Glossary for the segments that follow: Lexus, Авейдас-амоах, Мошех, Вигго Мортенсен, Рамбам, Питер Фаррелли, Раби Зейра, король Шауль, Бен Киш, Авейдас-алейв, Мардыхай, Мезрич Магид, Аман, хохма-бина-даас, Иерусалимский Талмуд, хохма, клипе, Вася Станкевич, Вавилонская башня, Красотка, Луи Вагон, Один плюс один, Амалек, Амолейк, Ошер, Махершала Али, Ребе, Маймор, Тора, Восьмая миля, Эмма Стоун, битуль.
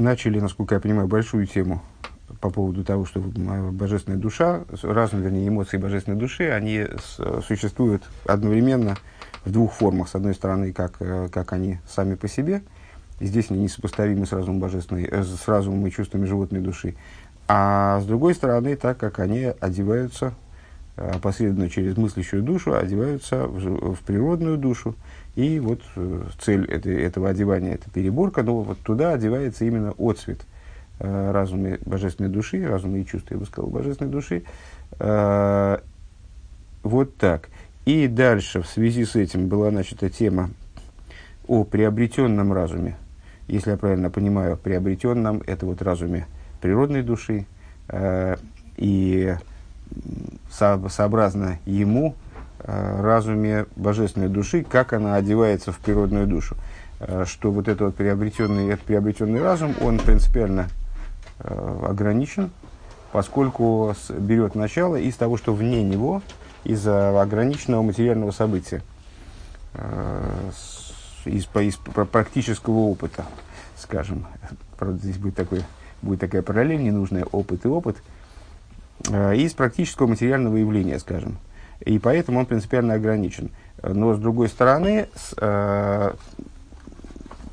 начали, насколько я понимаю, большую тему по поводу того, что божественная душа, разум, вернее, эмоции божественной души, они существуют одновременно в двух формах. С одной стороны, как они сами по себе, и здесь они несопоставимы с разумом божественной, с разумом и чувствами животной души. А с другой стороны, так как они одеваются опосредованно через мыслящую душу, одеваются в природную душу. И вот цель этого одевания – это переборка, но вот туда одевается именно отцвет разума божественной души, разума и чувства, я бы сказал, божественной души. Вот так. И дальше в связи с этим была начата тема о приобретенном разуме. Если я правильно понимаю, приобретенном – это вот разуме природной души, и сообразно ему разуме божественной души, как она одевается в природную душу, что вот этот вот приобретенный разум, он принципиально ограничен, поскольку берет начало из того, что вне него, из-за ограниченного материального события, из практического опыта, скажем. Правда, здесь будет такая параллель ненужная, опыт и опыт, из практического материального явления, скажем. И поэтому он принципиально ограничен. Но, с другой стороны,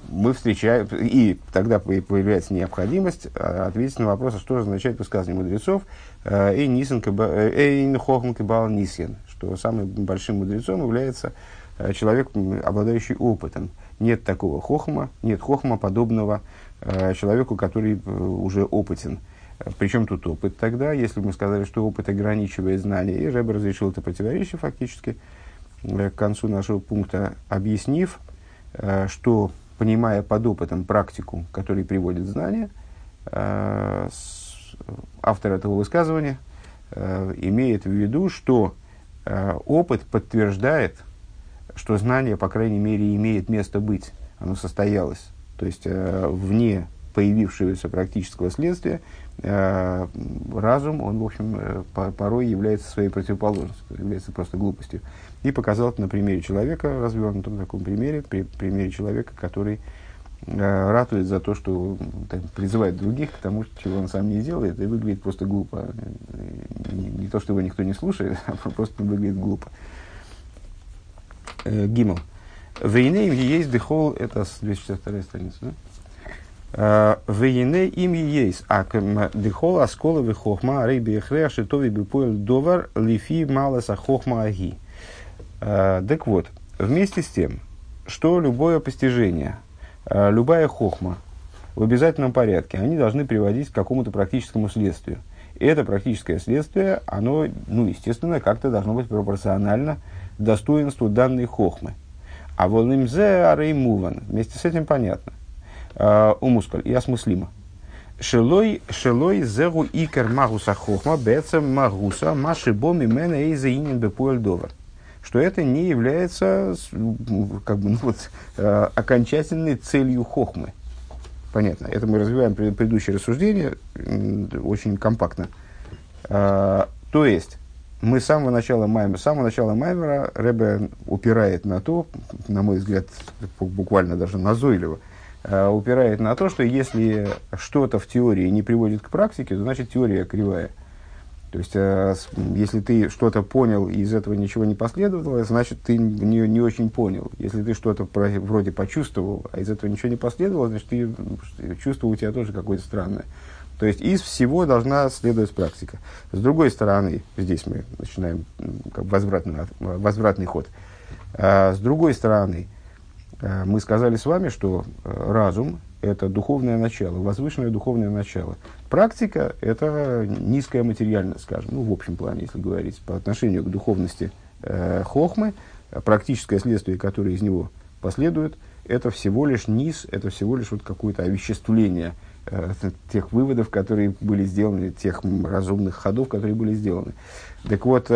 мы встречаем, и тогда появляется необходимость ответить на вопрос, что означает высказывание мудрецов «Эйн хохм кебал нисен», что самым большим мудрецом является человек, обладающий опытом. Нет такого хохма, нет хохма, подобного человеку, который уже опытен. Причем тут опыт тогда, если мы сказали, что опыт ограничивает знания, и Ребе разрешил это противоречие фактически, к концу нашего пункта объяснив, что, понимая под опытом практику, которая приводит знания, автор этого высказывания имеет в виду, что опыт подтверждает, что знание, по крайней мере, имеет место быть, оно состоялось, то есть вне появившегося практического следствия, разум, он, в общем, порой является своей противоположностью, является просто глупостью. И показал это на примере человека, развернутом на таком примере, примере человека, который ратует за то, что там, призывает других к тому, чего он сам не делает, и выглядит просто глупо. Не то, что его никто не слушает, а просто выглядит глупо. Гимл. «Вейнеем есть дыхол» — это 262-я страница, да? Вейне им есть, а дыхол осколовый хохма, рейби хрея, шитови бипоил довар, лифи маласа хохма аги. Так вот, вместе с тем, что любое постижение, любая хохма в обязательном порядке, они должны приводить к какому-то практическому следствию. И это практическое следствие, оно, естественно, как-то должно быть пропорционально достоинству данной хохмы. А вон им зе ареймуван, вместе с этим понятно. Умускаль и осмыслимо. Шелой зеру икер магуса хохма бецем магуса маши боми мена и заинен бепуэльдовар. Что это не является окончательной целью хохмы. Понятно. Это мы развиваем предыдущее рассуждение очень компактно. То есть, мы с самого начала Маймора Ребе упирает на то, на мой взгляд, буквально даже назойливо, упирает на то, что если что-то в теории не приводит к практике, то значит теория кривая. То есть, если ты что-то понял и из этого ничего не последовало, значит ты не очень понял. Если ты что-то вроде почувствовал, а из этого ничего не последовало, значит чувство у тебя тоже какое-то странное. То есть, из всего должна следовать практика. С другой стороны, здесь мы начинаем возвратный ход. С другой стороны, мы сказали с вами, что разум – это духовное начало, возвышенное духовное начало. Практика – это низкое материальное, скажем, в общем плане, если говорить, по отношению к духовности хохмы, практическое следствие, которое из него последует, это всего лишь низ, это всего лишь вот какое-то овеществление тех выводов, которые были сделаны, тех разумных ходов, которые были сделаны. Так вот,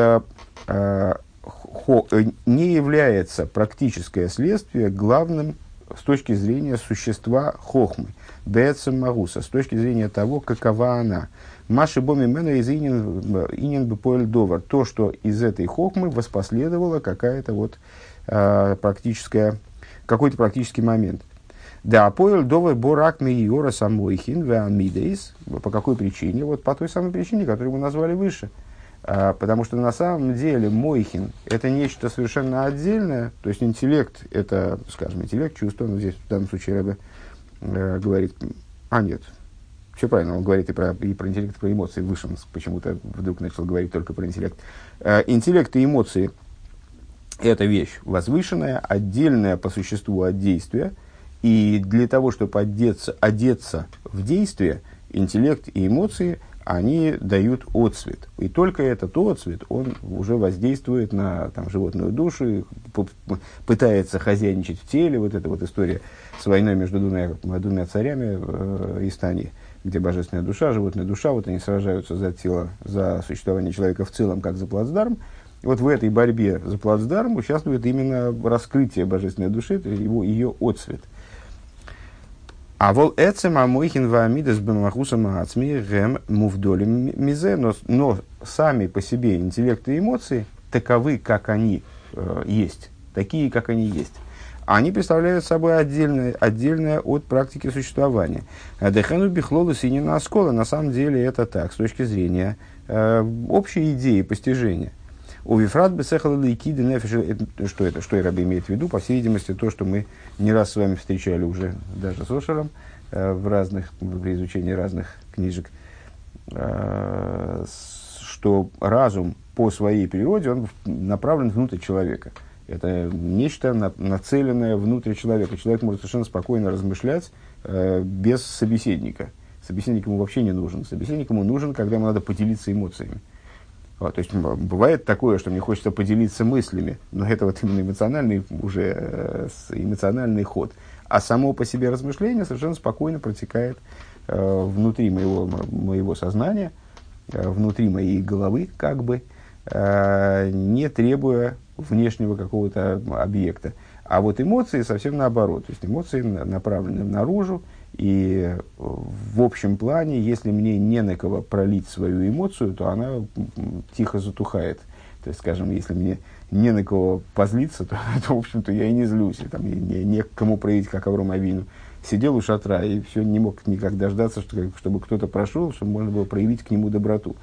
не является практическое следствие главным с точки зрения существа хохмы, бецем магуса, с точки зрения того, какова она. Маши боми мена из инин бепоэль довар. То, что из этой хохмы воспоследовало какая-то вот, какой-то практический момент. Да, поел довы борак миора самойхин веамидейс. По какой причине? Вот по той самой причине, которую мы назвали выше. Потому что на самом деле мойхин – это нечто совершенно отдельное. То есть интеллект – это, скажем, интеллект, чувство. Но здесь в данном случае Ребе говорит… А, нет, все правильно, он говорит и про интеллект, и про эмоции. Выше он почему-то вдруг начал говорить только про интеллект. Интеллект и эмоции – это вещь возвышенная, отдельная по существу от действия. И для того, чтобы одеться в действие, интеллект и эмоции – они дают отцвет. И только этот отцвет, он уже воздействует на там, животную душу, пытается хозяйничать в теле. Вот эта вот история с войной между двумя царями Истани, где божественная душа, животная душа, вот они сражаются за тело, за существование человека в целом, как за плацдарм. И вот в этой борьбе за плацдарм участвует именно раскрытие божественной души, ее отцвет. А вол эцем амойхин ваамидес бемахусам аацми гэм мувдолем мизе. Но сами по себе интеллект и эмоции таковы, как они есть. Такие, как они есть. Они представляют собой отдельное от практики существования. Дэхэну бихлолу синина оскола. На самом деле это так, с точки зрения общей идеи постижения. У Вифрат Бесехалалайкиды Нефиши, что и Раби имеет в виду, по всей видимости, то, что мы не раз с вами встречали уже даже с Ошером при изучении разных книжек, что разум по своей природе, он направлен внутрь человека. Это нечто нацеленное внутрь человека. Человек может совершенно спокойно размышлять без собеседника. Собеседник ему вообще не нужен. Собеседник ему нужен, когда ему надо поделиться эмоциями. То есть, бывает такое, что мне хочется поделиться мыслями, но это вот именно эмоциональный ход. А само по себе размышление совершенно спокойно протекает внутри моего сознания, внутри моей головы, как бы, не требуя внешнего какого-то объекта. А вот эмоции совсем наоборот. То есть, эмоции направлены наружу. И в общем плане, если мне не на кого пролить свою эмоцию, то она тихо затухает. То есть, скажем, если мне не на кого позлиться, то в общем-то, я и не злюсь. Или, там, не к кому проявить, как Авраам Авину. Сидел у шатра и все не мог никак дождаться, чтобы кто-то прошел, чтобы можно было проявить к нему доброту.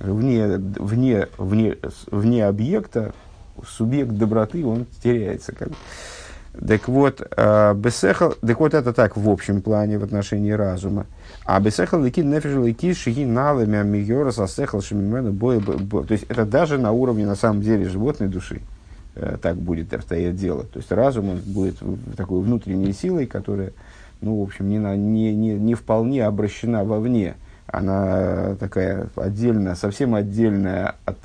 Вне объекта субъект доброты, он теряется. Так вот, это так в общем плане в отношении разума. А бесехал лики нефиш лики шиги налами амигора сасехал шимимену бо. То есть, это даже на уровне, на самом деле, животной души так будет обстоять дело. То есть, разум он будет такой внутренней силой, которая, в общем, не вполне обращена вовне. Она такая отдельная, совсем отдельная от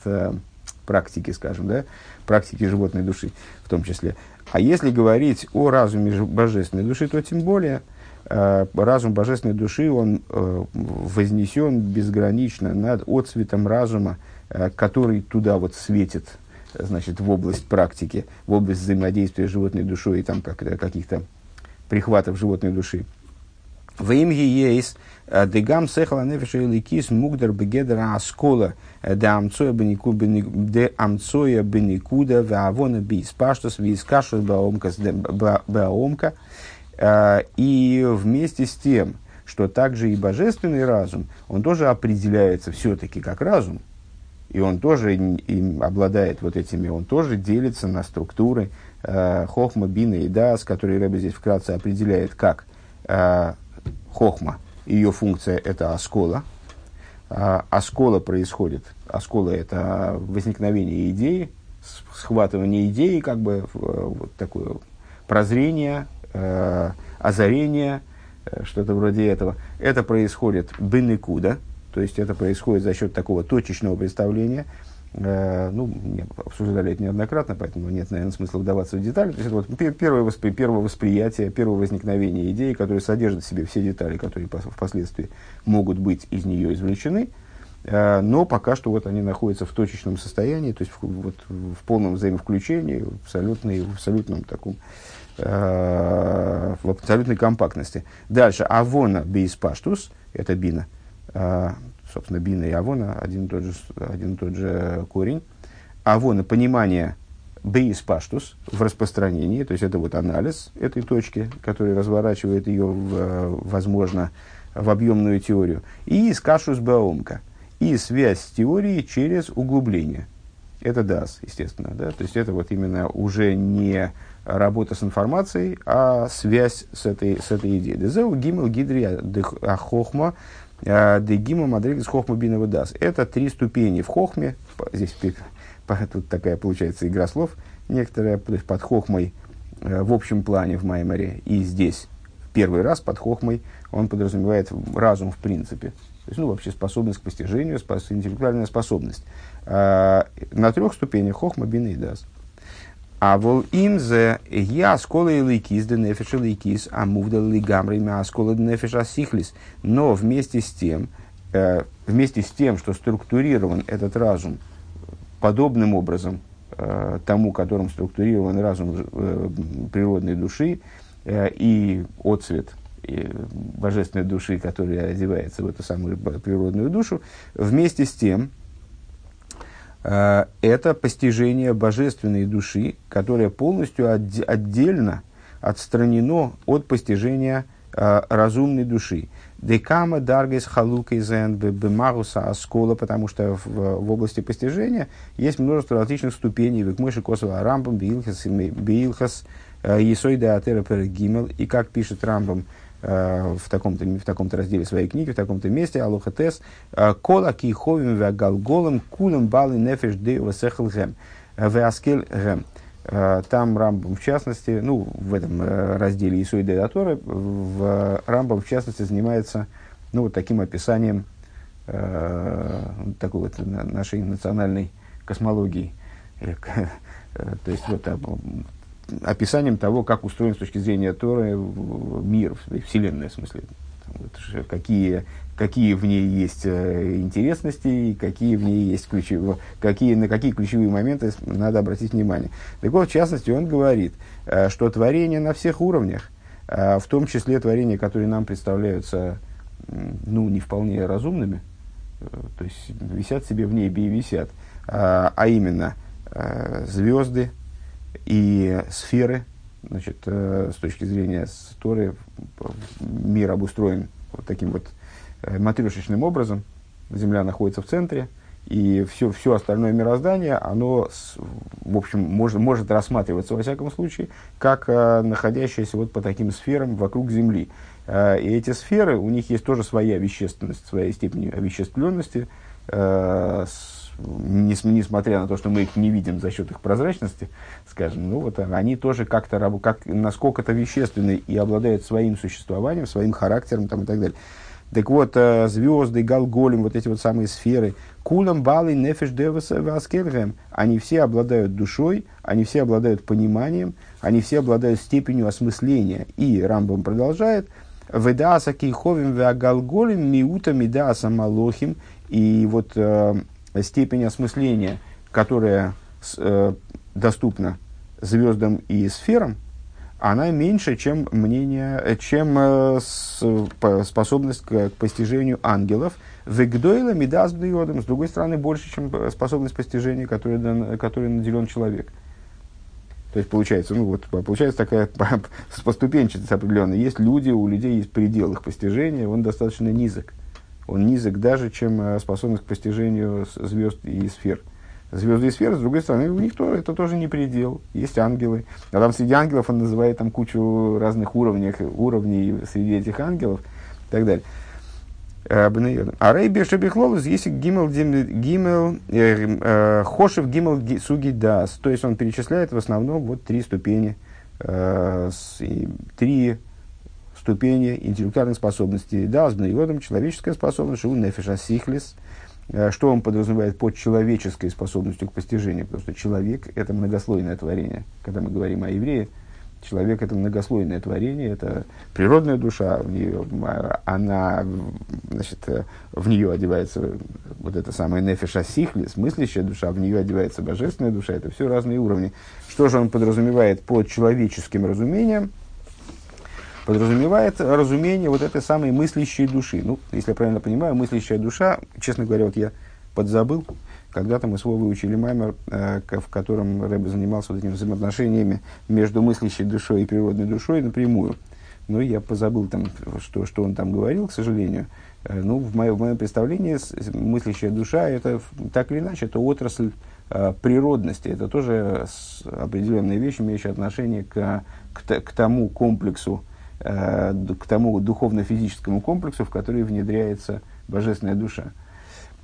практики, скажем, да, практики животной души в том числе. А если говорить о разуме божественной души, то тем более разум божественной души, он вознесен безгранично над отцветом разума, который туда вот светит, значит, в область практики, в область взаимодействия с животной душой и там каких-то прихватов животной души. И вместе с тем, что также и божественный разум, он тоже определяется все-таки как разум, и он тоже им обладает вот этими, он тоже делится на структуры хохмо-бино-даас, которые Ребе здесь вкратце определяет как хохма, ее функция – это оскола. Оскола – это возникновение идеи, схватывание идеи, как бы вот такое прозрение, озарение, что-то вроде этого. Это происходит бенекуда, то есть это происходит за счет такого точечного представления. Обсуждали это неоднократно, поэтому нет, наверное, смысла вдаваться в детали. То есть, это вот первое восприятие, первое возникновение идеи, которое содержит в себе все детали, которые впоследствии могут быть из нее извлечены, но пока что вот они находятся в точечном состоянии, то есть в полном взаимовключении, в абсолютной компактности. Дальше, авона бейспаштус, это бина. Собственно, бина и авона один и тот же корень. Авона – понимание бейспаштус, в распространении, то есть это вот анализ этой точки, который разворачивает ее, возможно, в объемную теорию, и скашус баумка, и связь с теорией через углубление. Это даас, естественно, да? То есть это вот именно уже не работа с информацией, а связь с этой идеей. Дезеу гимел гидри хохма, дегима мадригес хохмо-бино-даас. Это три ступени в хохме, здесь тут такая получается игра слов некоторая, то есть под хохмой в общем плане в Майморе, и здесь первый раз под хохмой он подразумевает разум в принципе. То есть, ну, вообще способность к постижению, интеллектуальная способность. На трех ступенях хохмо-бино-даас. А вол им зе я осколы и лейкис, де нефиш и лейкис, а мувда лейгамры мя осколы де нефиш асихлис. Но вместе с тем, что структурирован этот разум подобным образом тому, которым структурирован разум природной души, и отцвет божественной души, которая одевается в эту самую природную душу, вместе с тем это постижение божественной души, которое полностью отдельно отстранено от постижения разумной души. Декама даргес халука изен бемаруса аскола, потому что в области постижения есть множество различных ступеней. Викмыши косова Рамбам биилхас есой де атера перегимел, и как пишет Рамбам в таком-то разделе своей книги, в таком-то месте, алохатес, кола киховим вегалголом кулем балы нефеш де весехлгем веаскельгем. Там Рамбам, в частности, ну, в этом разделе Исой де Атора, Рамбам, в частности, занимается, ну, вот таким описанием такой вот нашей национальной космологии. То есть, вот описанием того, как устроен с точки зрения Торы мир, вселенная, в смысле. Вот, какие в ней есть интересности, и какие в ней есть ключевые, на какие ключевые моменты надо обратить внимание. Так вот, в частности, он говорит, что творение на всех уровнях, в том числе творения, которые нам представляются, ну, не вполне разумными, то есть висят себе в небе и висят, а именно звезды и сферы. Значит, с точки зрения Торы мир обустроен вот таким вот матрешечным образом. Земля находится в центре, и все остальное мироздание, оно, в общем, может рассматриваться, во всяком случае, как находящееся вот по таким сферам вокруг Земли. И эти сферы, у них есть тоже своя вещественность, своя степень овеществленности, несмотря на то, что мы их не видим за счет их прозрачности, скажем, ну вот они тоже как насколько-то вещественны и обладают своим существованием, своим характером там, и так далее. Так вот, звезды, галголем, вот эти вот самые сферы, кулам балы нефиш девас васкельгем, они все обладают душой, они все обладают пониманием, они все обладают степенью осмысления. И Рамбам продолжает. Ведааса кейховим веагалголем миутам и дааса малохим. И вот степень осмысления, которая доступна звездам и сферам, она меньше, чем мнение, чем способность к постижению ангелов. Вегдойла мидас бдиодом, с другой стороны, больше, чем способность постижения, которой наделен человек. То есть получается, ну вот, получается такая поступенчатость определенная. Есть люди, у людей есть предел их постижения, он достаточно низок. Он низок даже, чем способность к постижению звезд и сфер. Звезды и сферы, с другой стороны, у них тоже, это тоже не предел. Есть ангелы. А там среди ангелов он называет там кучу разных уровней среди этих ангелов и так далее. А рейби шебихлолус есть гимел хошев гимел суги дас. То есть он перечисляет в основном вот три ступени. Три ступени интеллектуальной способности. Да, с бнееводом человеческая способность, у нефиша сихлис, что он подразумевает под человеческой способностью к постижению, потому что человек – это многослойное творение. Когда мы говорим о еврее, человек – это многослойное творение, это природная душа, в нее одевается вот эта самая нефиша сихлис, мыслящая душа, в нее одевается божественная душа, это все разные уровни. Что же он подразумевает под человеческим разумением? Подразумевает разумение вот этой самой мыслящей души. Ну, если я правильно понимаю, мыслящая душа, честно говоря, вот я подзабыл, Когда-то мы с Вовой учили маймор, в котором Рэбе занимался вот этими взаимоотношениями между мыслящей душой и природной душой напрямую. Но я позабыл, там, что он там говорил, к сожалению. Ну, в моем представлении мыслящая душа – это так или иначе это отрасль природности. Это тоже определенная вещь, имеющая отношение к тому комплексу, к тому духовно-физическому комплексу, в который внедряется божественная душа.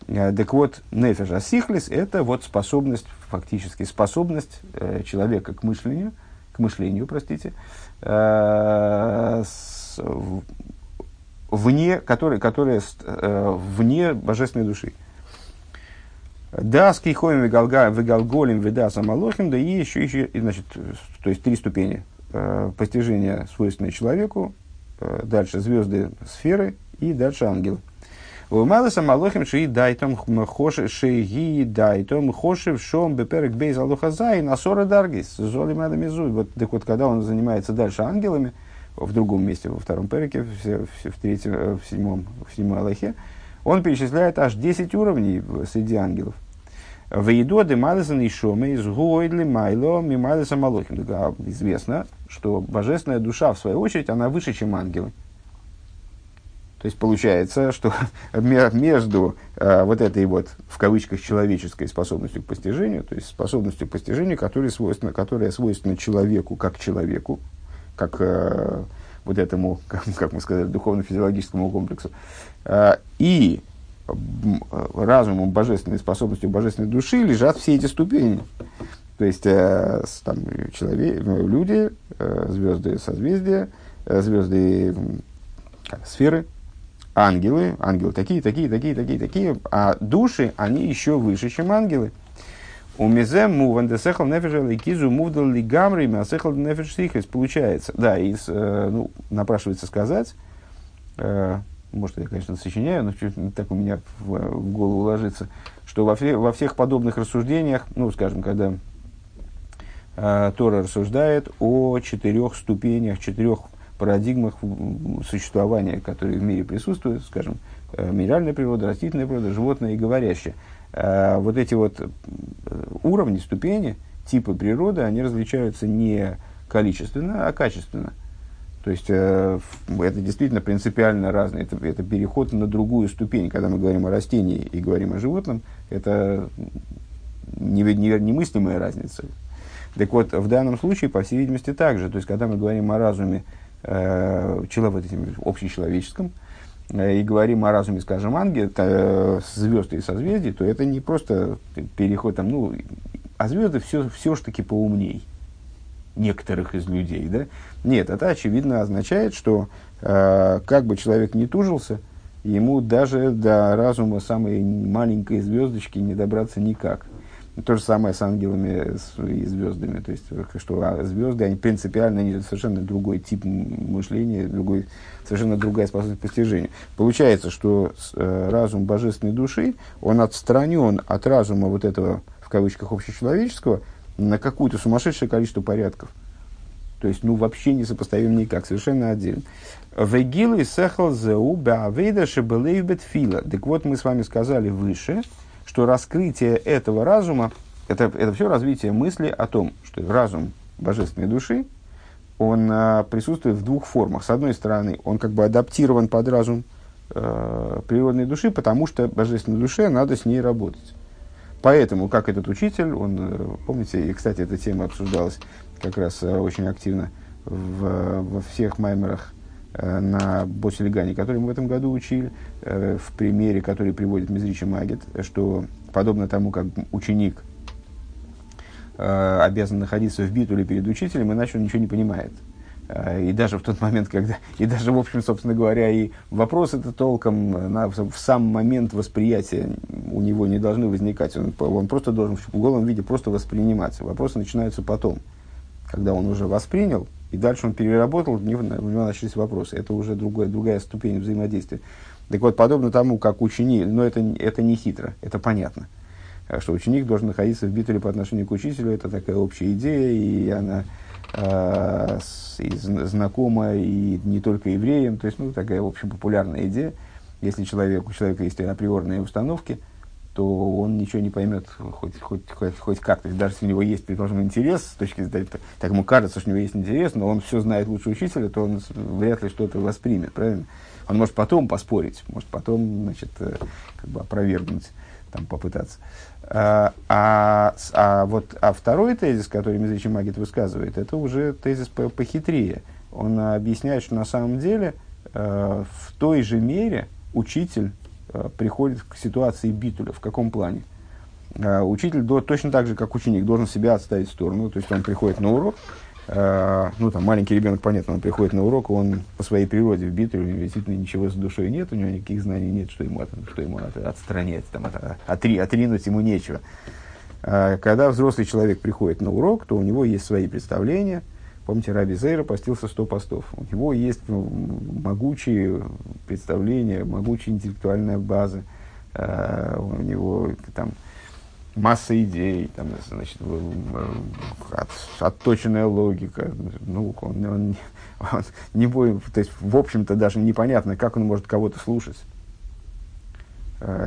Так вот, нефеш асихлис – это вот способность, фактически способность человека к мышлению, которая вне божественной души. Да, с кихоем вегалголем ведас амалохим, да и еще, значит, то есть три ступени постижения, свойственные человеку, дальше звезды, сферы и дальше ангелы. Умалес амалохим ши дайтом хошев ши дайтом хошев шом беперек бейз алохазай насора даргис золи мадамизуй. Вот так вот, когда он занимается дальше ангелами, в другом месте, во втором переке, в третьем, в седьмом алахе, он перечисляет аж 10 уровней среди ангелов. Известно, что божественная душа, в свою очередь, она выше, чем ангелы. То есть получается, что между вот этой вот, в кавычках, человеческой способностью к постижению, то есть способностью к постижению, которая свойственна человеку, как вот этому, как мы сказали, духовно-физиологическому комплексу, и разумом, божественной способностью божественной души лежат все эти ступени. То есть там, люди, звезды созвездия, звезды сферы, ангелы такие, а души, они еще выше, чем ангелы. Получается, да, и ну, напрашивается сказать, может, я, конечно, сочиняю, но чуть так у меня в голову ложится, что во всех подобных рассуждениях, ну, скажем, когда Тора рассуждает о 4 ступенях, 4 парадигмах существования, которые в мире присутствуют, скажем, минеральная природа, растительная природа, животное и говорящее. Вот эти вот уровни, ступени, типы природы, они различаются не количественно, а качественно. То есть, это действительно принципиально разное. Это переход на другую ступень. Когда мы говорим о растении и говорим о животном, это немыслимая разница. Так вот, в данном случае, по всей видимости, так же. То есть, когда мы говорим о разуме общечеловеческом, и говорим о разуме, скажем, ангел, звезд и созвездий, то это не просто переход, там, ну, а звезды все-таки поумней некоторых из людей, да? Нет, это очевидно означает, что как бы человек ни тужился, ему даже до разума самой маленькой звездочки не добраться никак. То же самое с ангелами и звездами, то есть что звезды, они принципиально совершенно другой тип мышления, совершенно другая способность постижения. Получается, что разум божественной души, он отстранен от разума вот этого, в кавычках, общечеловеческого на какое-то сумасшедшее количество порядков. То есть, ну, вообще не сопоставим никак, совершенно отдельно. Так вот, мы с вами сказали выше, что раскрытие этого разума, это все развитие мысли о том, что разум божественной души, он присутствует в двух формах. С одной стороны, он как бы адаптирован под разум природной души, потому что божественной душе надо с ней работать. Поэтому, как этот учитель, он, помните, и, кстати, эта тема обсуждалась как раз очень активно во всех майморах на Босилигане, который мы в этом году учили, в примере, который приводит Мезрич Магид, что подобно тому, как ученик обязан находиться в битуле перед учителем, иначе он ничего не понимает. И даже в тот момент, когда... И даже, в общем, собственно говоря, и вопросы-то толком в сам момент восприятия у него не должны возникать. Он просто должен в голом виде просто восприниматься. Вопросы начинаются потом, когда он уже воспринял, и дальше он переработал, у него начались вопросы. Это уже другая ступень взаимодействия. Так вот, подобно тому, как ученик, но это не хитро, это понятно, что ученик должен находиться в битуле по отношению к учителю. Это такая общая идея, и она знакома и не только евреям. То есть, ну, такая общепопулярная идея. Если у человека есть априорные установки, то он ничего не поймет хоть как. То есть, даже если у него есть, предположим, интерес, с точки зрения, так ему кажется, что у него есть интерес, но он все знает лучше учителя, то он вряд ли что-то воспримет, правильно? Он может потом поспорить, может потом, значит, как бы опровергнуть, там, попытаться. А второй тезис, который Мезрич Магид высказывает, это уже тезис похитрее. Он объясняет, что на самом деле в той же мере учитель приходит к ситуации битуля. В каком плане? Учитель точно так же, как ученик, должен себя отставить в сторону. То есть он приходит на урок, ну там маленький ребенок, понятно, он приходит на урок, он по своей природе в битуле, у него действительно ничего за душой нет, у него никаких знаний нет, что ему отстранять, там, отринуть ему нечего. Когда взрослый человек приходит на урок, то у него есть свои представления. Помните, Раби Зейра постился 100 постов. У него есть могучие представления, могучая интеллектуальная база. У него там масса идей, там, значит, отточенная логика. Ну, он не будет, то есть, в общем-то, даже непонятно, как он может кого-то слушать.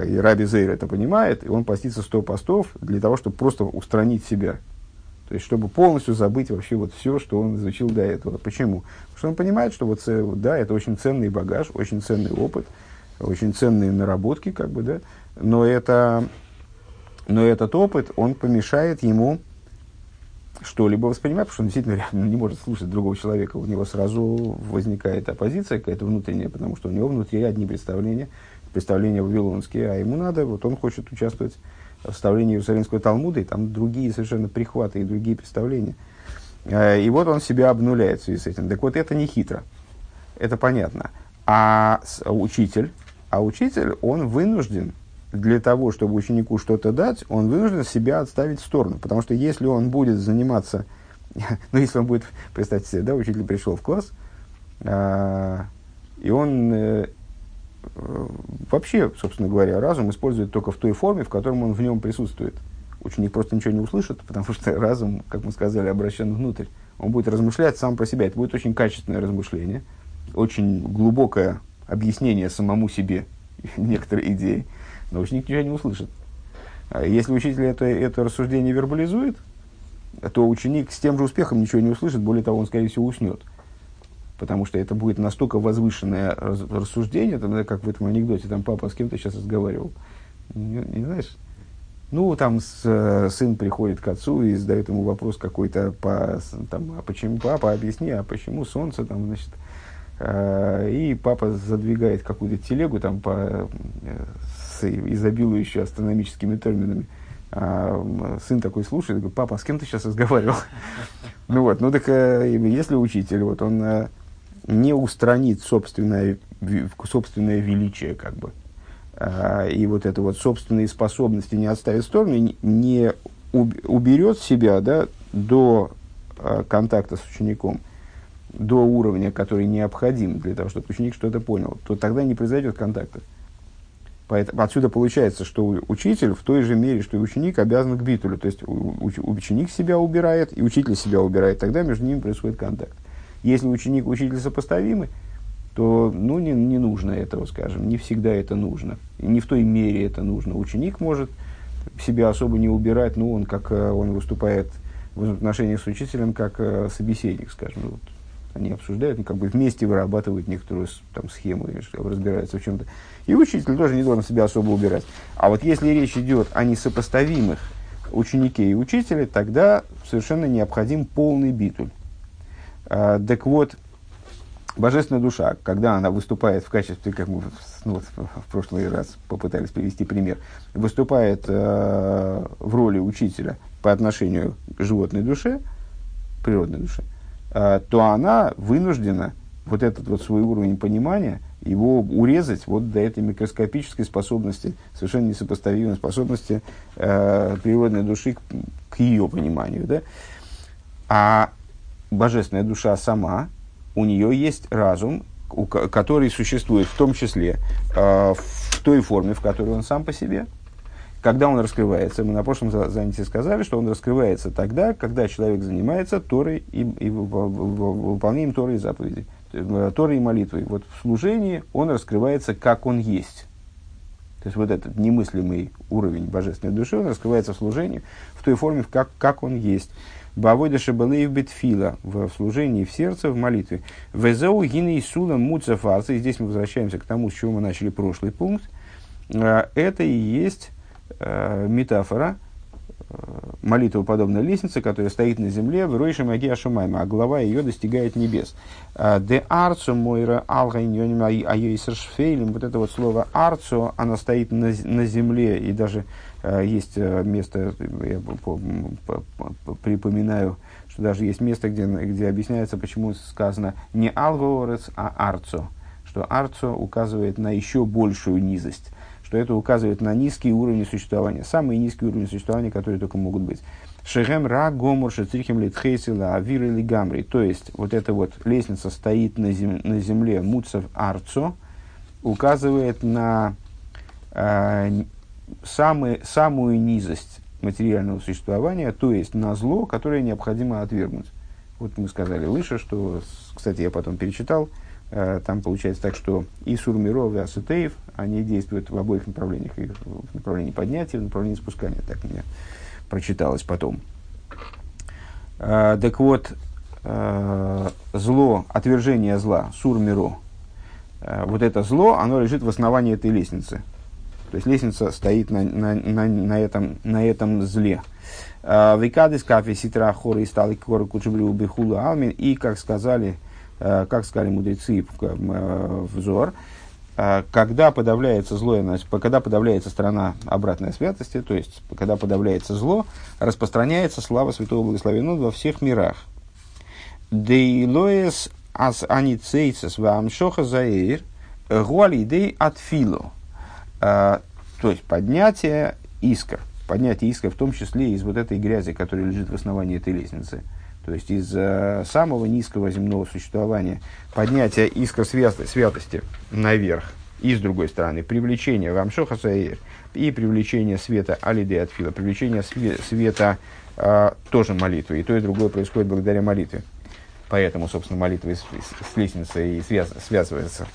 И Раби Зейра это понимает, и он постится 100 постов для того, чтобы просто устранить себя. То есть, чтобы полностью забыть вообще вот все, что он изучил до этого. Почему? Потому что он понимает, что вот, да, это очень ценный багаж, очень ценный опыт, очень ценные наработки, как бы, да. Но этот опыт, он помешает ему что-либо воспринимать, потому что он действительно не может слушать другого человека. У него сразу возникает оппозиция какая-то внутренняя, потому что у него внутри одни представления вавилонские, а ему надо, вот он хочет участвовать в составлении Иерусалимского Талмуда, и там другие совершенно прихваты и другие представления. И вот он себя обнуляет в связи с этим. Так вот, это не хитро, это понятно. А учитель, он вынужден для того, чтобы ученику что-то дать, он вынужден себя отставить в сторону. Потому что если он будет заниматься... Ну, если он будет... Представьте себе, да, учитель пришел в класс, и он... Вообще, собственно говоря, разум использует только в той форме, в которой он в нем присутствует. Ученик просто ничего не услышит, потому что разум, как мы сказали, обращен внутрь. Он будет размышлять сам про себя. Это будет очень качественное размышление, очень глубокое объяснение самому себе некоторой идеи. Но ученик ничего не услышит. Если учитель это рассуждение вербализует, то ученик с тем же успехом ничего не услышит. Более того, он, скорее всего, уснет. Потому что это будет настолько возвышенное рассуждение, там, как в этом анекдоте, там папа с кем-то сейчас разговаривал. Не знаешь? Ну, там сын приходит к отцу и задает ему вопрос какой-то, а почему, папа, объясни, а почему солнце, там, значит, и папа задвигает какую-то телегу, там, с изобилующей астрономическими терминами. А сын такой слушает, говорит, папа, а с кем ты сейчас разговаривал? Ну вот, ну так если учитель, вот он не устранит собственное величие, как бы, и вот это вот собственные способности не отставит в сторону, не уберет себя, да, до контакта с учеником, до уровня, который необходим для того, чтобы ученик что-то понял, то тогда не произойдет контакта. Поэтому отсюда получается, что учитель в той же мере, что и ученик, обязан к битулю. То есть ученик себя убирает, и учитель себя убирает. Тогда между ними происходит контакт. Если ученик и учитель сопоставимы, то ну, не нужно этого, скажем. Не всегда это нужно. И не в той мере это нужно. Ученик может себя особо не убирать, но он выступает в отношениях с учителем как собеседник, скажем. Вот они обсуждают, как бы вместе вырабатывают некоторую там, схему, разбираются в чем-то. И учитель тоже не должен себя особо убирать. А вот если речь идет о несопоставимых ученике и учителе, тогда совершенно необходим полный битуль. Так вот, божественная душа, когда она выступает в качестве, как мы в прошлый раз попытались привести пример, выступает в роли учителя по отношению к животной душе, природной душе, то она вынуждена вот этот вот свой уровень понимания, его урезать вот до этой микроскопической способности, совершенно несопоставимой способности природной души к ее пониманию. Да? А божественная душа сама, у нее есть разум, который существует в том числе в той форме, в которой он сам по себе. Когда он раскрывается, мы на прошлом занятии сказали, что он раскрывается тогда, когда человек занимается Торой и выполнением Торы и заповедей, Торы и молитвой. Вот в служении он раскрывается, как он есть. То есть вот этот немыслимый уровень божественной души, он раскрывается в служении в той форме, как он есть. Бавойдаше балеев битфила, в служении, в сердце, в молитве. Везеу гиней сулам муцафарца. И здесь мы возвращаемся к тому, с чего мы начали прошлый пункт. Это и есть метафора молитвы подобной лестнице, которая стоит на земле, в ройше магия шумайма, а глава ее достигает небес. Де арцу мойра алгайньоним айойсершфейлем. Вот это вот слово арцу, она стоит на земле, и даже есть место, я припоминаю, что даже есть место, где объясняется, почему сказано не алгоорец, а арцу, что арцу указывает на еще большую низость, что это указывает на низкие уровни существования, самые низкие уровни существования, которые только могут быть. Шехем ра гомор шецрихем литхейсила авир или гамри. То есть, вот эта вот лестница стоит на земле, муцев арцо, указывает на самую низость материального существования, то есть на зло, которое необходимо отвергнуть. Вот мы сказали выше, что, кстати, я потом перечитал, там получается так, что и сурмиров, и асетеев, они действуют в обоих направлениях, и в направлении поднятия, и в направлении спускания. Так мне прочиталось потом. Так вот, зло, отвержение зла, сурмиро, вот это зло, оно лежит в основании этой лестницы. То есть лестница стоит на этом зле. Викадис кафе ситра хоры и стали коры кучублю бихула алмин. И, как сказали мудрецы взор, когда подавляется зло, когда подавляется сторона обратной святости, то есть когда подавляется зло, распространяется слава святого благословенного во всех мирах. Дейлоес ас аницейцес ваамшоха заэйр гуалидей атфило. То есть поднятие искр, в том числе из вот этой грязи, которая лежит в основании этой лестницы. То есть из самого низкого земного существования, поднятие искр святости наверх. И с другой стороны, привлечение вамшоха саир и привлечение света алиды от фила, привлечение света тоже молитвы. И другое происходит благодаря молитве. Поэтому, собственно, молитва с лестницей и связывается.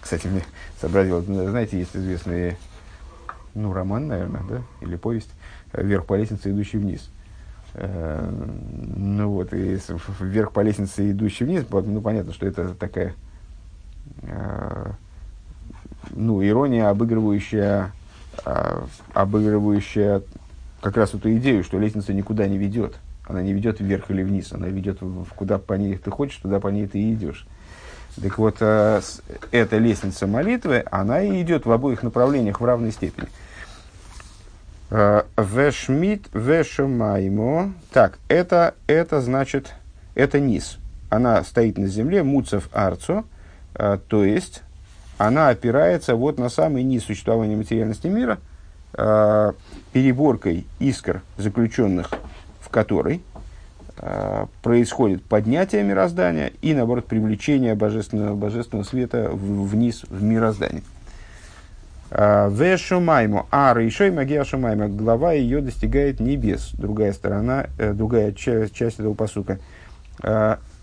Кстати, мне сообразил, знаете, есть известный, роман, наверное, да, или повесть «Вверх по лестнице, идущий вниз». И «Вверх по лестнице, идущий вниз», понятно, что это такая, ирония, обыгрывающая как раз эту идею, что лестница никуда не ведет. Она не ведет вверх или вниз, она ведет куда по ней ты хочешь, туда по ней ты и идешь. Так вот, эта лестница молитвы, она и идет в обоих направлениях в равной степени. Вешмит вешумаймо. Так, это значит, это низ. Она стоит на земле, муцев арцо, то есть она опирается вот на самый низ существования материальности мира, переборкой искр, заключенных в которой происходит поднятие мироздания и, наоборот, привлечение божественного света вниз в мироздание. Вешумаймо, рейшой магия шумаймо, глава ее достигает небес. Другая часть этого пасука.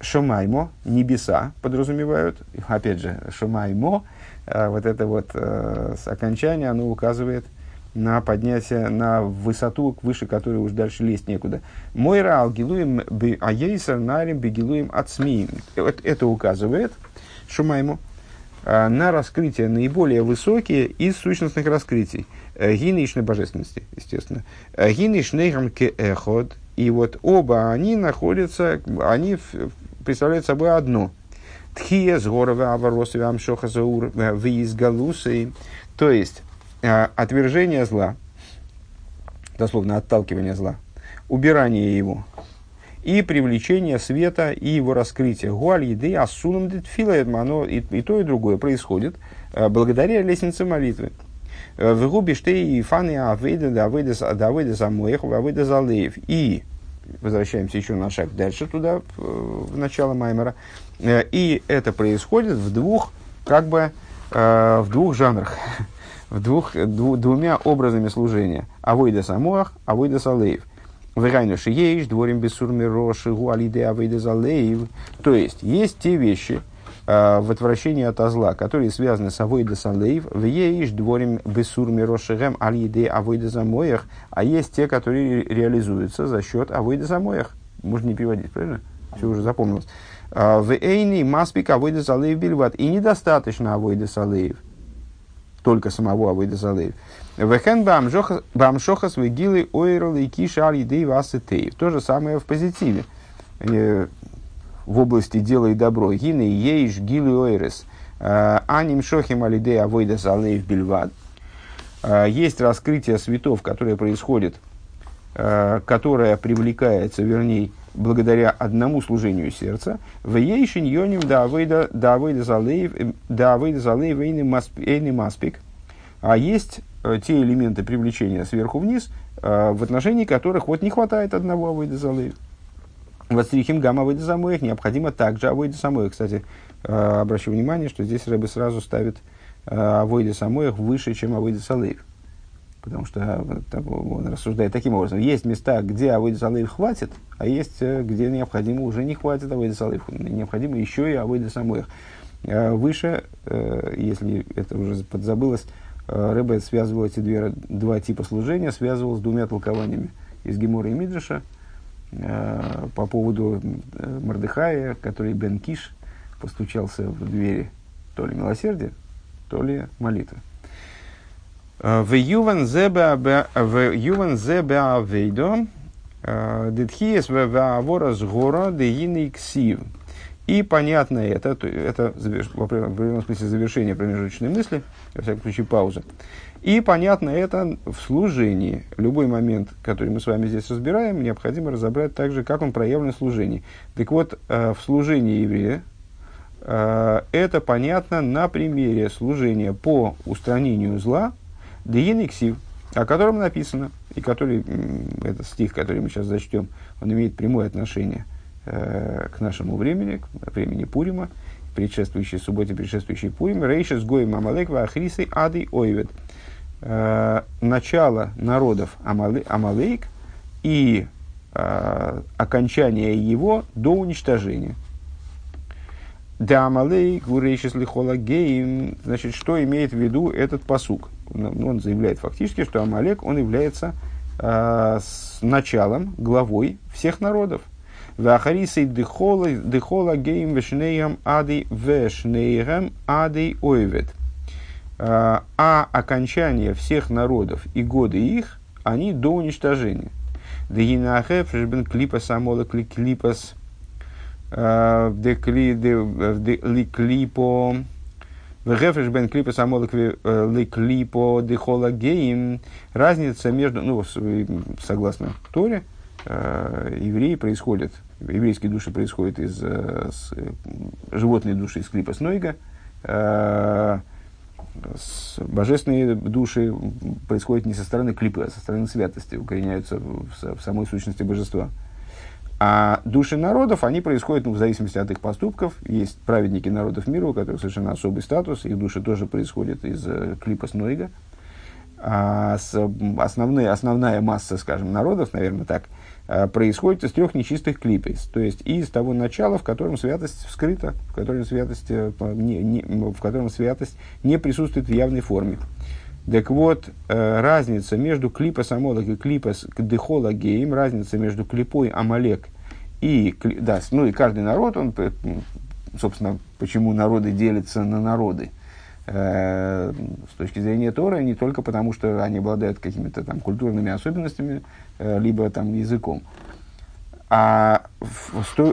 Шумаймо, небеса подразумевают. Опять же, шумаймо, вот это вот окончание, оно указывает на поднятие, на высоту, выше которой уж дальше лезть некуда. Мойра алгилуем аейсар нарим бегилуем ацмиим. Это указывает, шумайму, на раскрытие наиболее высокие из сущностных раскрытий. Гинишной божественности, естественно. Гинишнейхам ке эход. И вот оба они находятся, они представляют собой одно. Тхия сгорова аварос вамшоха заур виизгалусы. То есть, отвержение зла, дословно отталкивание зла, убирание его и привлечение света и его раскрытие. Гуаль еды ассуном детфилаэтма, оно и то, и другое происходит благодаря лестнице молитвы. В губи штей и фаны авейдас амолейк, авейдас-алейв. И возвращаемся еще на шаг дальше туда, в начало Маймора. И это происходит в двух жанрах. Двумя образами служения. Авойдас-амоах, авейдас-алейв. Вегайну шиеиш, дворим бессурмиро, шигу алиде авейдас-алейв. То есть, есть те вещи, в отвращении от зла, которые связаны с авейдас-алейв, в еиш дворим бесур мирошегем аль-еде авейдас-амоях, а есть те, которые реализуются за счет авейдас-амоях. Можно не переводить, правильно? Все уже запомнилось. В эйни маспик авейдас-алейв бельват. И недостаточно авейдас-алейв, только самого авейдас-алейв. То же самое в позитиве, в области дела и добро. Есть раскрытие светов, которое происходит, которое привлекается, вернее, благодаря одному служению сердца. А есть те элементы привлечения сверху вниз, в отношении которых вот не хватает одного авейдас-алейв. Вастрихим гам авейдас-амоях, необходимо также авейдас-амоях. Кстати, обращаю внимание, что здесь Рэбе сразу ставит авейдас-амоях выше, чем авейдас-алейв. Потому что он рассуждает таким образом. Есть места, где авейдас-алейв хватит, а есть, где необходимо уже не хватит авейдас-алейв. Необходимо еще и авейдас-амоях. Выше, если это уже подзабылось, Рэбе связывал эти два типа служения, связывал с двумя толкованиями из Гемора и Мидраша по поводу Мардыхая, который Бен Киш постучался в двери то ли милосердия, то ли молитвы. В юван зебе авейдо дитхиес в аворос горо деиный ксив. И понятно это в определенном смысле завершение промежуточной мысли, во всяком случае пауза. И понятно это в служении. Любой момент, который мы с вами здесь разбираем, необходимо разобрать также, как он проявлен в служении. Так вот, в служении еврея это понятно на примере служения по устранению зла «Деенексив», о котором написано, и который, этот стих, который мы сейчас зачтем, он имеет прямое отношение к нашему времени, к времени Пурима, предшествующей субботе, предшествующей Пурим, «Рейши с Гоем Амалек ваахрисы ады ойвет». Начало народов Амалейк и окончание его до уничтожения. «Да Амалейк вурейши с лихола геем». Значит, что имеет в виду этот пасук? Он заявляет фактически, что Амалек, он является с началом, главой всех народов. Вахарисей дыхола гейм вешнеям ади ойвет. А окончание всех народов и годы их, они до уничтожения. Дегинахеф бен клипас амолек клипас де клипо вехеф бен клипас амолек ли клипо дыхола гейм. Разница между, согласно Торе, еврейские души происходят из животные души из клипа Нойга, божественные души происходят не со стороны клипы, а со стороны святости, укореняются в самой сущности божества. А души народов, они происходят в зависимости от их поступков. Есть праведники народов мира, у которых совершенно особый статус, их души тоже происходят из клипа Нойга. А основная масса, скажем, народов, наверное, так, происходит из трех нечистых клипей, то есть из того начала, в котором святость вскрыта, в котором святость не присутствует в явной форме. Так вот, разница между клипос Амолек и клипос Дехола Геем, разница между клипой Амалек и Дас, и каждый народ, он, собственно, почему народы делятся на народы, с точки зрения Торы, не только потому, что они обладают какими-то там культурными особенностями, либо там языком. А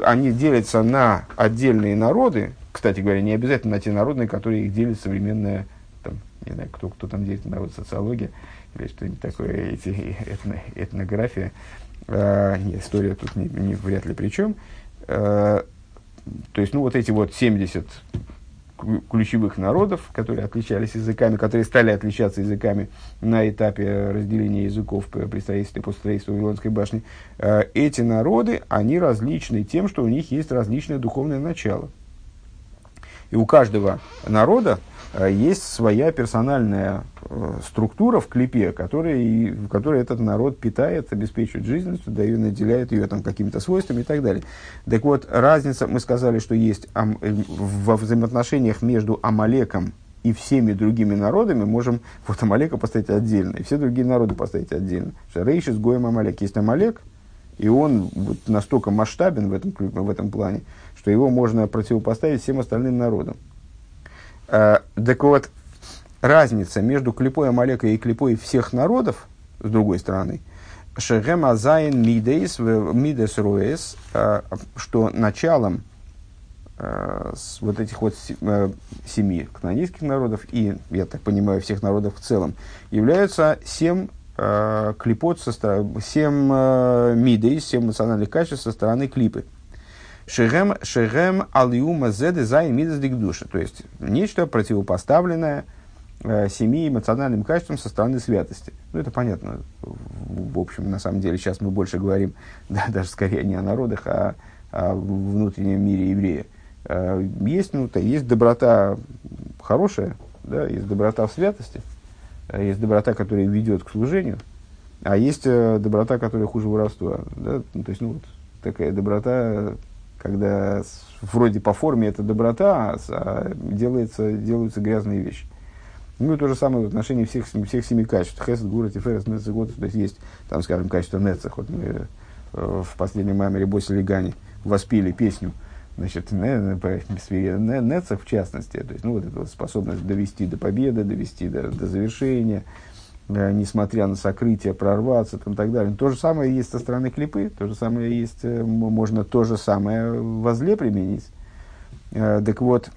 они делятся на отдельные народы, кстати говоря, не обязательно на те народы, которые их делит современная, там, не знаю, кто там делит народ, социология или что-нибудь такое, этнография. История тут вряд ли при чем. То есть, эти 70 ключевых народов, которые отличались языками, которые стали отличаться языками на этапе разделения языков при строительстве, после строительства Вавилонской башни, эти народы, они различны тем, что у них есть различное духовное начало. И у каждого народа есть своя персональная структура в клипе, которой этот народ питает, обеспечивает жизненностью, да и наделяет ее там какими-то свойствами и так далее. Так вот, разница, мы сказали, что есть во взаимоотношениях между Амалеком и всеми другими народами, можем вот Амалека поставить отдельно, и все другие народы поставить отдельно. Рейши с Гоем Амалек. Есть Амалек, и он вот настолько масштабен в этом плане, что его можно противопоставить всем остальным народам. Так вот, разница между клипой Амалека и клипой всех народов, с другой стороны, что началом вот этих вот семи кананейских народов и, я так понимаю, всех народов в целом, являются семь клипот, семь мидейс, семь эмоциональных качеств со стороны клипы. Шерем алиума зеды зайн мидейс дикдуша. То есть, нечто противопоставленное семи эмоциональным качествам со стороны святости. Ну, это понятно. В общем, на самом деле, сейчас мы больше говорим, да, даже скорее не о народах, а о внутреннем мире еврея. Есть, ну, есть доброта хорошая, да, есть доброта в святости, есть доброта, которая ведет к служению, а есть доброта, которая хуже воровства. Да? Ну, то есть, ну, вот такая доброта, когда вроде по форме это доброта, а делаются грязные вещи. Ну, и то же самое в отношении всех семи качеств. Хесед, Гура, Тиферес, Нецех, Годес. То есть, есть, там, скажем, качество Нецех. Вот мы в последнем майморе Босилигане воспели песню, значит, Нецех в частности, то есть, ну, вот эта вот способность довести до победы, довести до завершения, несмотря на сокрытие, прорваться, там, так далее. То же самое есть со стороны клипы, то же самое есть, можно то же самое во зле применить. Так вот,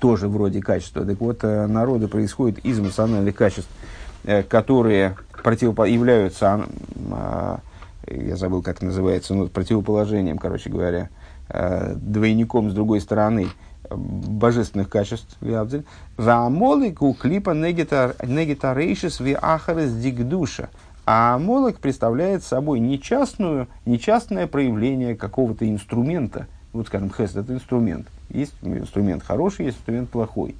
тоже вроде качества. Так вот, народы происходят из эмоциональных качеств, которые являются, я забыл, как это называется, ну, противоположением, короче говоря, двойником с другой стороны божественных качеств. За Амолейку клипа негитарейшис виахарес дикдуша. А Амолейк представляет собой нечастное проявление какого-то инструмента. Вот, скажем, хесед – это инструмент. Есть инструмент хороший, есть инструмент плохой.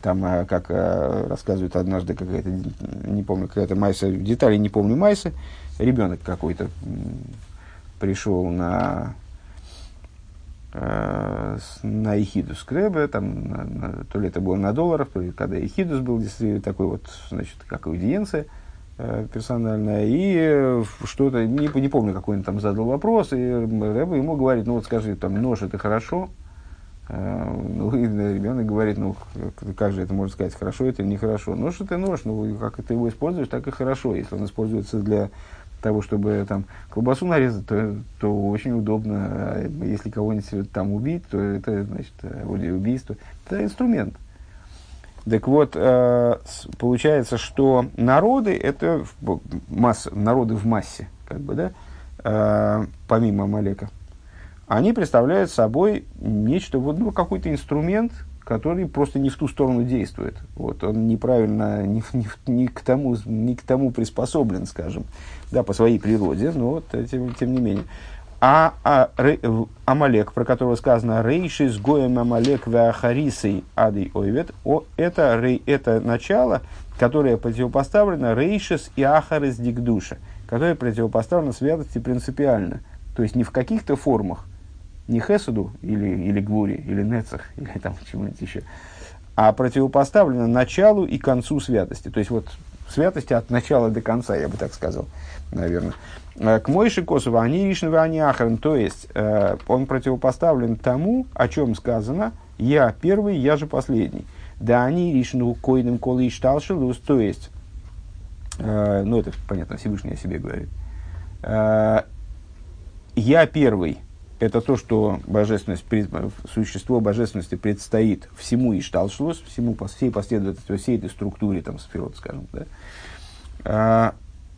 Там, как рассказывает однажды какая-то, не помню, какая-то майса, детали не помню майса, ребенок какой-то пришел на Эхидус к Ребе, там, то ли это было на долларах, то ли когда Эхидус был, действительно, такой вот, значит, как аудиенция персональная, и что-то, не помню, какой он там задал вопрос, и Ребе ему говорит, ну вот скажи, там, нож это хорошо. Ну, и ребенок говорит, ну, как же это можно сказать, хорошо это или нехорошо? Нож это нож, ну, как ты его используешь, так и хорошо. Если он используется для того, чтобы там колбасу нарезать, то очень удобно. А если кого-нибудь там убить, то это, значит, вроде убийство. Это инструмент. Так вот, получается, что народы, это народы в массе, как бы, да, помимо Амалека. Они представляют собой нечто, ну, какой-то инструмент, который просто не в ту сторону действует. Вот, он неправильно, не к тому приспособлен, скажем, да, по своей природе, но вот, тем не менее. Амалек, про которого сказано «Рейши с Гоем Амалек веахарисей адей ойвет», это начало, которое противопоставлено «Рейшис и ахарис дикдуша», которое противопоставлено святости принципиально. То есть, не в каких-то формах, не хесуду, или гвури, или нецах, или там чему-нибудь еще, а противопоставлено началу и концу святости. То есть, вот святости от начала до конца, я бы так сказал, наверное. К Мойше Косова, они вишневы, они ахрен. То есть, он противопоставлен тому, о чем сказано, я первый, я же последний. Да они вишневы, койным колы и шталшилус. То есть, ну, это, понятно, Всевышний о себе говорит. «Я первый» – это то, что божественность, существо божественности предстоит всему ишталшлус, всему, всей последовательности, всей этой структуре, там, сферот, скажем, да.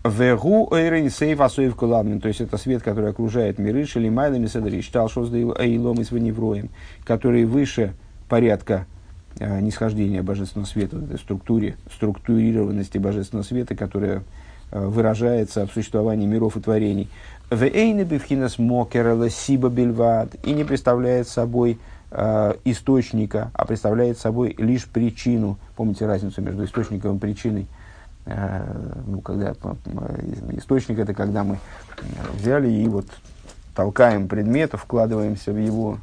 «Вэгу эйрэн сейф асоев каламин», то есть, это свет, который окружает миры, «шелимайлами сэдри ишталшлус эйлом изваневроем», который выше порядка нисхождения божественного света, в этой структуре, структурированности божественного света, которая выражается в существовании миров и творений. И не представляет собой источника, а представляет собой лишь причину. Помните разницу между источником и причиной? Ну, когда источник — это когда мы взяли и вот толкаем предмет, вкладываемся в его,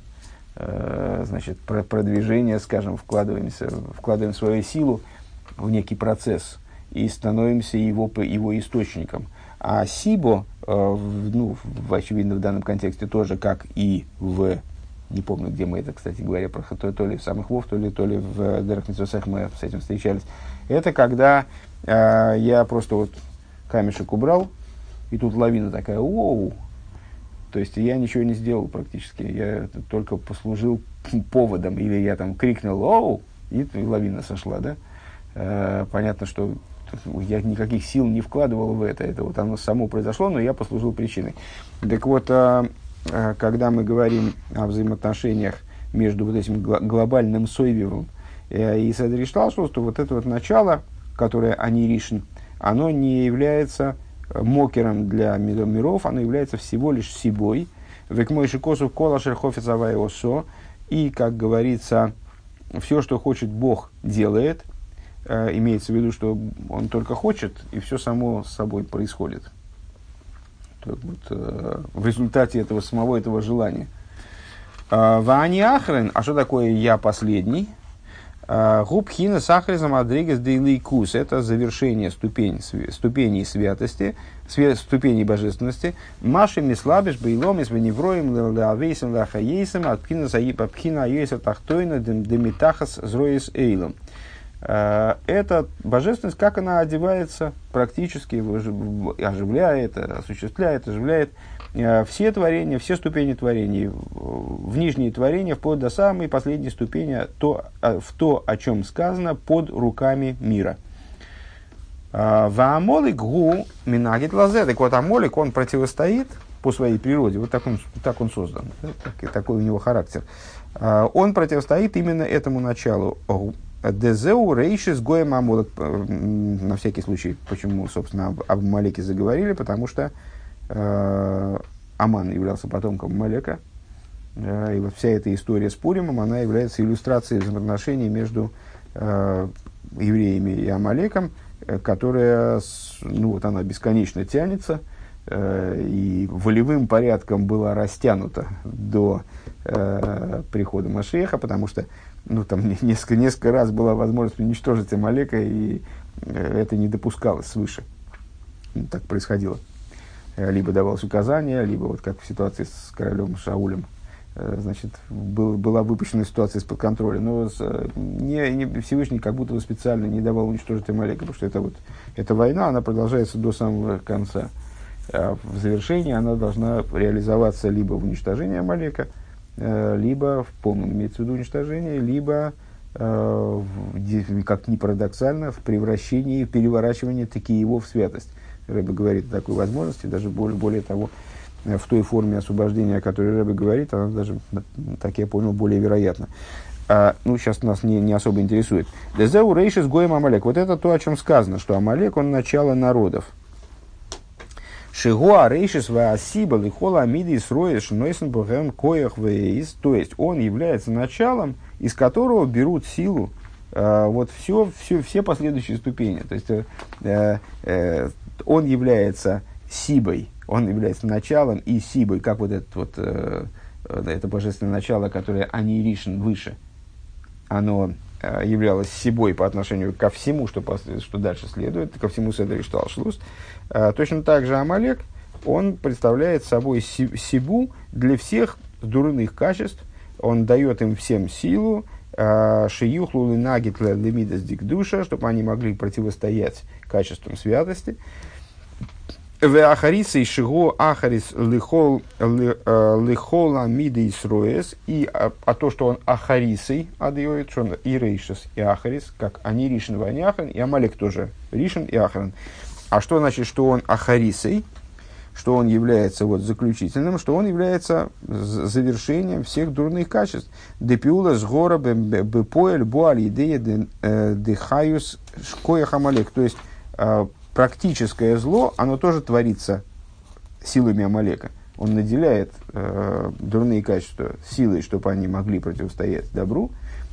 значит, продвижение, скажем, вкладываем свою силу в некий процесс и становимся его источником. А сибо, ну, очевидно, в данном контексте тоже, как и в... Не помню, где мы это, кстати говоря, про то ли в самых Вов, то ли в Дерах Мицвосах мы с этим встречались. Это когда я просто вот камешек убрал, и тут лавина такая, оу! То есть я ничего не сделал практически, я только послужил поводом, или я там крикнул «Оу!» и лавина сошла, да? Понятно, что я никаких сил не вкладывал в это вот оно само произошло, но я послужил причиной. Так вот, когда мы говорим о взаимоотношениях между вот этим глобальным сойвивом и Садришталшус, то вот это вот начало, которое аниришен, оно не является мокером для миров, оно является всего лишь сибой. И, как говорится, все, что хочет Бог, делает. Имеется в виду, что Он только хочет, и все само собой происходит. Вот, в результате этого самого этого желания. Ваани ахрен, а что такое я последний? Губхина сахриза мадригес дейликус. Это завершение ступеней святости, ступеней божественности. Маши мислабиш бейломис веневроим лавейсен лахаейсен отпхина саипапхина айойса тахтойна демитахас зроис эйлом. Эта божественность, как она одевается, практически оживляет, осуществляет, оживляет все творения, все ступени творений, в нижние творения, вплоть до самой последней ступени, в то, о чем сказано, под руками мира. Амолейк гу минагит лазе. Так вот, Амолейк, он противостоит по своей природе, вот так он создан, такой у него характер. Он противостоит именно этому началу. Дезеу рейши с гоем Амолек. На всякий случай, почему, собственно, об Амалеке заговорили, потому что Аман являлся потомком Амалека. И вот вся эта история с Пуримом, она является иллюстрацией взаимоотношений между евреями и Амалеком, которая, ну вот она бесконечно тянется, и волевым порядком была растянута до прихода Мошеха, потому что ну, там несколько раз была возможность уничтожить Амалека, и это не допускалось свыше. Ну, так происходило. Либо давалось указание, либо, вот как в ситуации с королем Шаулем, значит, была выпущена ситуация из-под контроля. Но Всевышний как будто бы специально не давал уничтожить Амалека, потому что эта война, она продолжается до самого конца. А в завершении она должна реализоваться либо в уничтожении Амалека, либо в полном, имеется в виду, уничтожении, либо, как ни парадоксально, в превращении, переворачивании таки его в святость. Рэбе говорит о такой возможности, даже более того, в той форме освобождения, о которой Рэбе говорит, она даже, так я понял, более вероятна. Ну, сейчас нас не особо интересует. «Дезеу рейши с гоем Амалек». Вот это то, о чем сказано, что Амалек, он начало народов. Шигуа рейшис ваасиба лихола амиди сроиш нойсен бухем коях вейс. То есть, он является началом, из которого берут силу вот все последующие ступени. То есть, он является сибой, он является началом и сибой, как вот это божественное начало, которое аниришен выше, оно являлась сибой по отношению ко всему, что дальше следует, ко всему седри шталшлус. Точно так же Амалек, он представляет собой сибу для всех дурных качеств, он дает им всем силу, шиюхлу нагитле лемидас дикдуша, чтобы они могли противостоять качествам святости. Веахарисы шиго ахарис лихола миды исроэс. И а то, что он ахарисой отдает, что он и рейшес, и ахарис, как они ришен, и ахарин, и Амалек тоже ришен и ахарин. А что значит, что он ахарисой, что он является вот заключительным, что он является завершением всех дурных качеств. Депиула с гора бепоэль буаль идея дыхаюс шкоях Амалек. То есть, практическое зло, оно тоже творится силами Амалека. он наделяет дурные качества силой, чтобы они могли противостоять добру.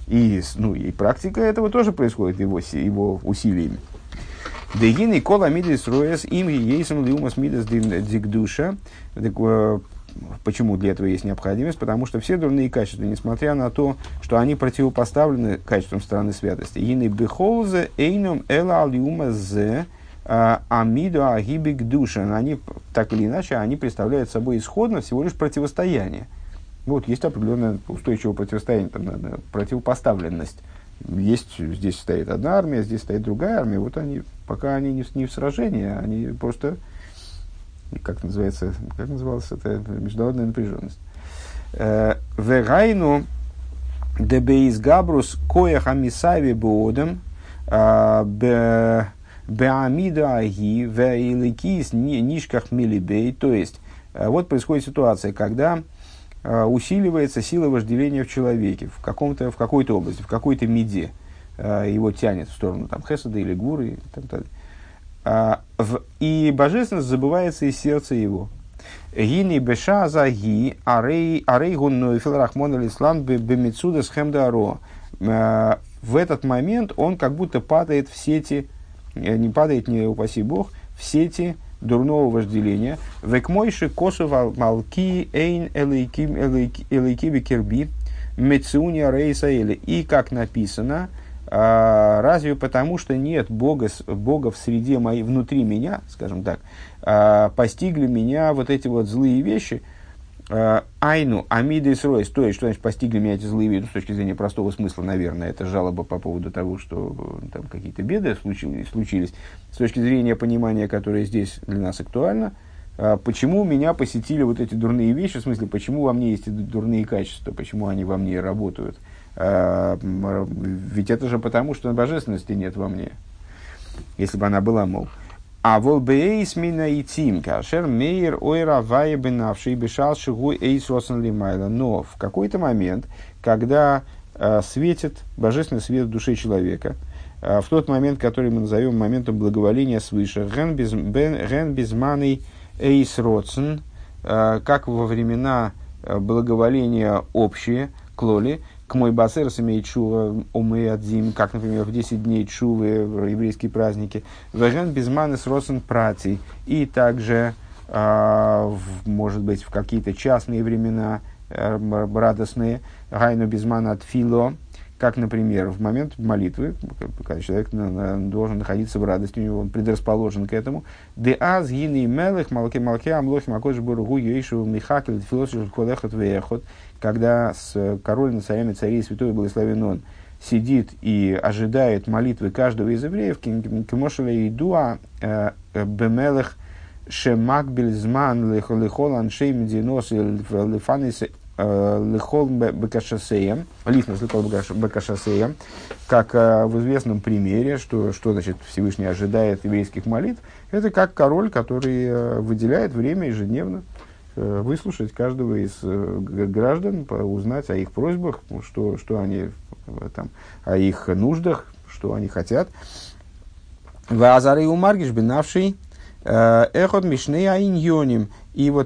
И, ну, и практика этого тоже происходит его усилиями. Дегины кола мидис руэс им ейсам лиумас мидис дигдуша. Почему для этого есть необходимость? Потому что все дурные качества, несмотря на то, что они противопоставлены качествам стороны святости. Ины бихолзе эйном эла алиума зе амиду агибик душан. Они, так или иначе, они представляют собой исходно всего лишь противостояние. Вот есть определенное устойчивое противостояние, там, противопоставленность. Есть, здесь стоит одна армия, здесь стоит другая армия. Вот они, пока они не в сражении, они просто... Как называется, как называлась эта международная напряженность? Вегайну дебеис габрус коях амисави боодем беамида аги веиликис нишках милибей. То есть, вот происходит ситуация, когда усиливается сила вожделения в человеке, в какой-то области, в какой-то меде. Его тянет в сторону там, хесада или гуры и так далее. И божественность забывается из сердца его. Гини беша заги арейгун нойфил рахмон алислан бемитсуда схемдаро. В этот момент он как будто падает в сети, не падает, не упаси бог, в сети дурного вожделения. Векмойши косов малки эйн элейкиби керби мецуни арейсаэли. И как написано, разве потому, что нет Бога в среде моей, внутри меня, скажем так, постигли меня вот эти вот злые вещи, айну, амиды и сройс, то есть, что значит постигли меня эти злые вещи, ну, с точки зрения простого смысла, наверное, это жалоба по поводу того, что там какие-то беды случились, с точки зрения понимания, которое здесь для нас актуально, почему меня посетили вот эти дурные вещи, в смысле, почему во мне есть эти дурные качества, почему они во мне работают. Ведь это же потому, что божественности нет во мне. Если бы она была, мол. А волбеэйс мина и тимка, шер мейер ойра ваебенавши бешал шигу эйсосан лимайла. Но в какой-то момент, когда светит божественный свет в душе человека, в тот момент, который мы назовем моментом благоволения свыше, рен безманный эйс родсен, как во времена благоволения общие, клоли, к мой басер семей чува умеадзим, как, например, в 10 дней чувы, в еврейские праздники, вожен безманы с росен прати, и также, может быть, в какие-то частные времена радостные, гайну безмана от фило, как, например, в момент молитвы, когда человек должен находиться в радости, у него он предрасположен к этому, деаз гини мелых малке амлохим акоджи буругу ейшу михакль философ кодехот веехот, когда с король на царями царей святой благословен он сидит и ожидает молитвы каждого из евреев, кимошеля и дуа бемелых шемакбель зман лихол аншей мединос лифанис лихол бекашасеем, лифнес лихол бекашасеем, как в известном примере, что значит Всевышний ожидает еврейских молитв, это как король, который выделяет время ежедневно выслушать каждого из граждан, узнать о их просьбах, что они там, о их нуждах, что они хотят. И вот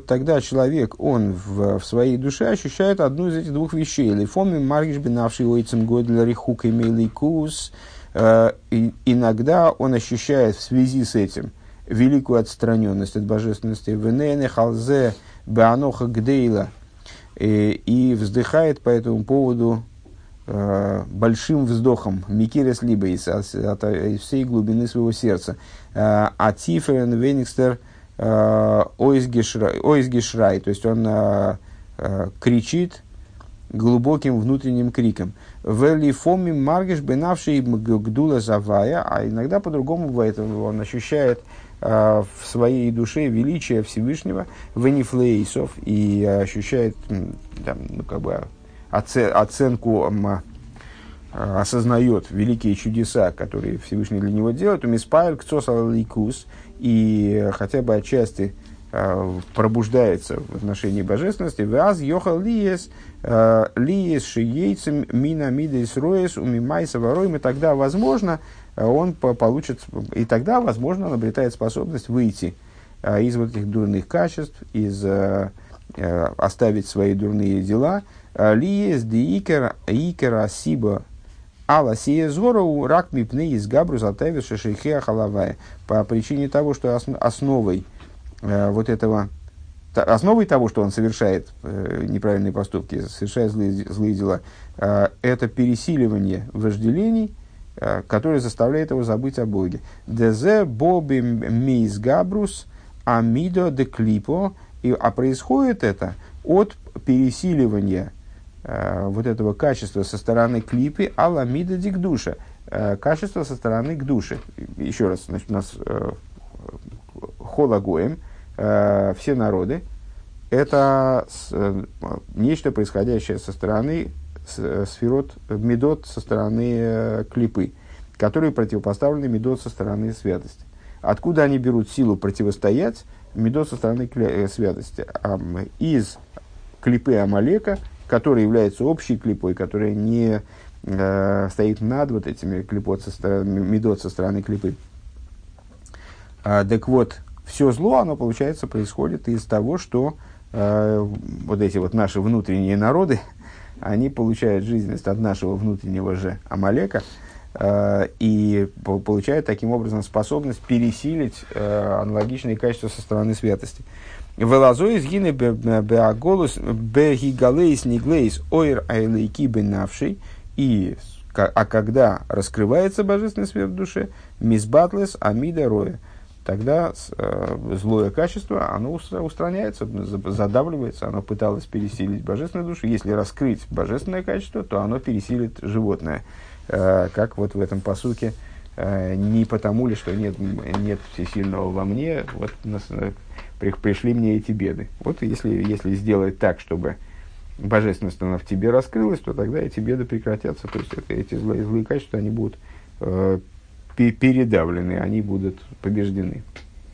тогда человек, он в своей душе ощущает одну из этих двух вещей. Иногда он ощущает в связи с этим великую отстраненность от божественности. Венене халзе беаноха гдейла. И вздыхает по этому поводу большим вздохом. Микирес либейс, от всей глубины своего сердца. Атиферен веникстер ойзгешрай. То есть он кричит глубоким внутренним криком. Велифоми маргиш бенавший гдула завая. А иногда по-другому бывает, он ощущает в своей душе величие Всевышнего венифлейсов и ощущает там, ну, как бы оценку, осознает великие чудеса, которые Всевышний для него делает. Умиспаэль кцос алейкус, и хотя бы отчасти пробуждается в отношении божественности. Ваз йохал лиес шиейцем мина мидейс роес умимайса вороем. И тогда, возможно, он получит, и тогда, возможно, он обретает способность выйти из вот этих дурных качеств, из оставить свои дурные дела. Лиез де икера сиба аласия зору рак мипны из габру затавивши шейхе ахалавая. По причине того, что основой вот этого... Основой того, что он совершает неправильные поступки, совершает злые дела, это пересиливание вожделений, которое заставляет его забыть о Боге. Дезе боби мис габрус амидо де клипо. А происходит это от пересиливания вот этого качества со стороны клипы аламидо дик душа. Качество со стороны к душе. Еще раз, значит, у нас хологоем. Все народы – это нечто, происходящее со стороны сферот, медот со стороны клипы, которые противопоставлены медот со стороны святости. Откуда они берут силу противостоять медот со стороны святости? Из клипы Амалека, который является общей клипой, которая не стоит над вот этими клипот со стороны, медот со стороны клипы. Так вот, все зло, оно, получается, происходит из того, что вот эти вот наши внутренние народы, они получают жизненность от нашего внутреннего же Амалека и получают таким образом способность пересилить аналогичные качества со стороны святости. «Велазой из гины беаголус бегигалейс неглейс ойр айлейки бенавший». А когда раскрывается божественный свет в душе, «мисбатлес амида роя». Тогда злое качество, оно устраняется, задавливается, оно пыталось пересилить божественную душу. Если раскрыть божественное качество, то оно пересилит животное. Как вот в этом пасуке, не потому ли, что нет всесильного во мне, вот пришли мне эти беды. Вот если сделать так, чтобы божественность она в тебе раскрылась, то тогда эти беды прекратятся. То есть эти злые качества, они будут передавлены, они будут побеждены.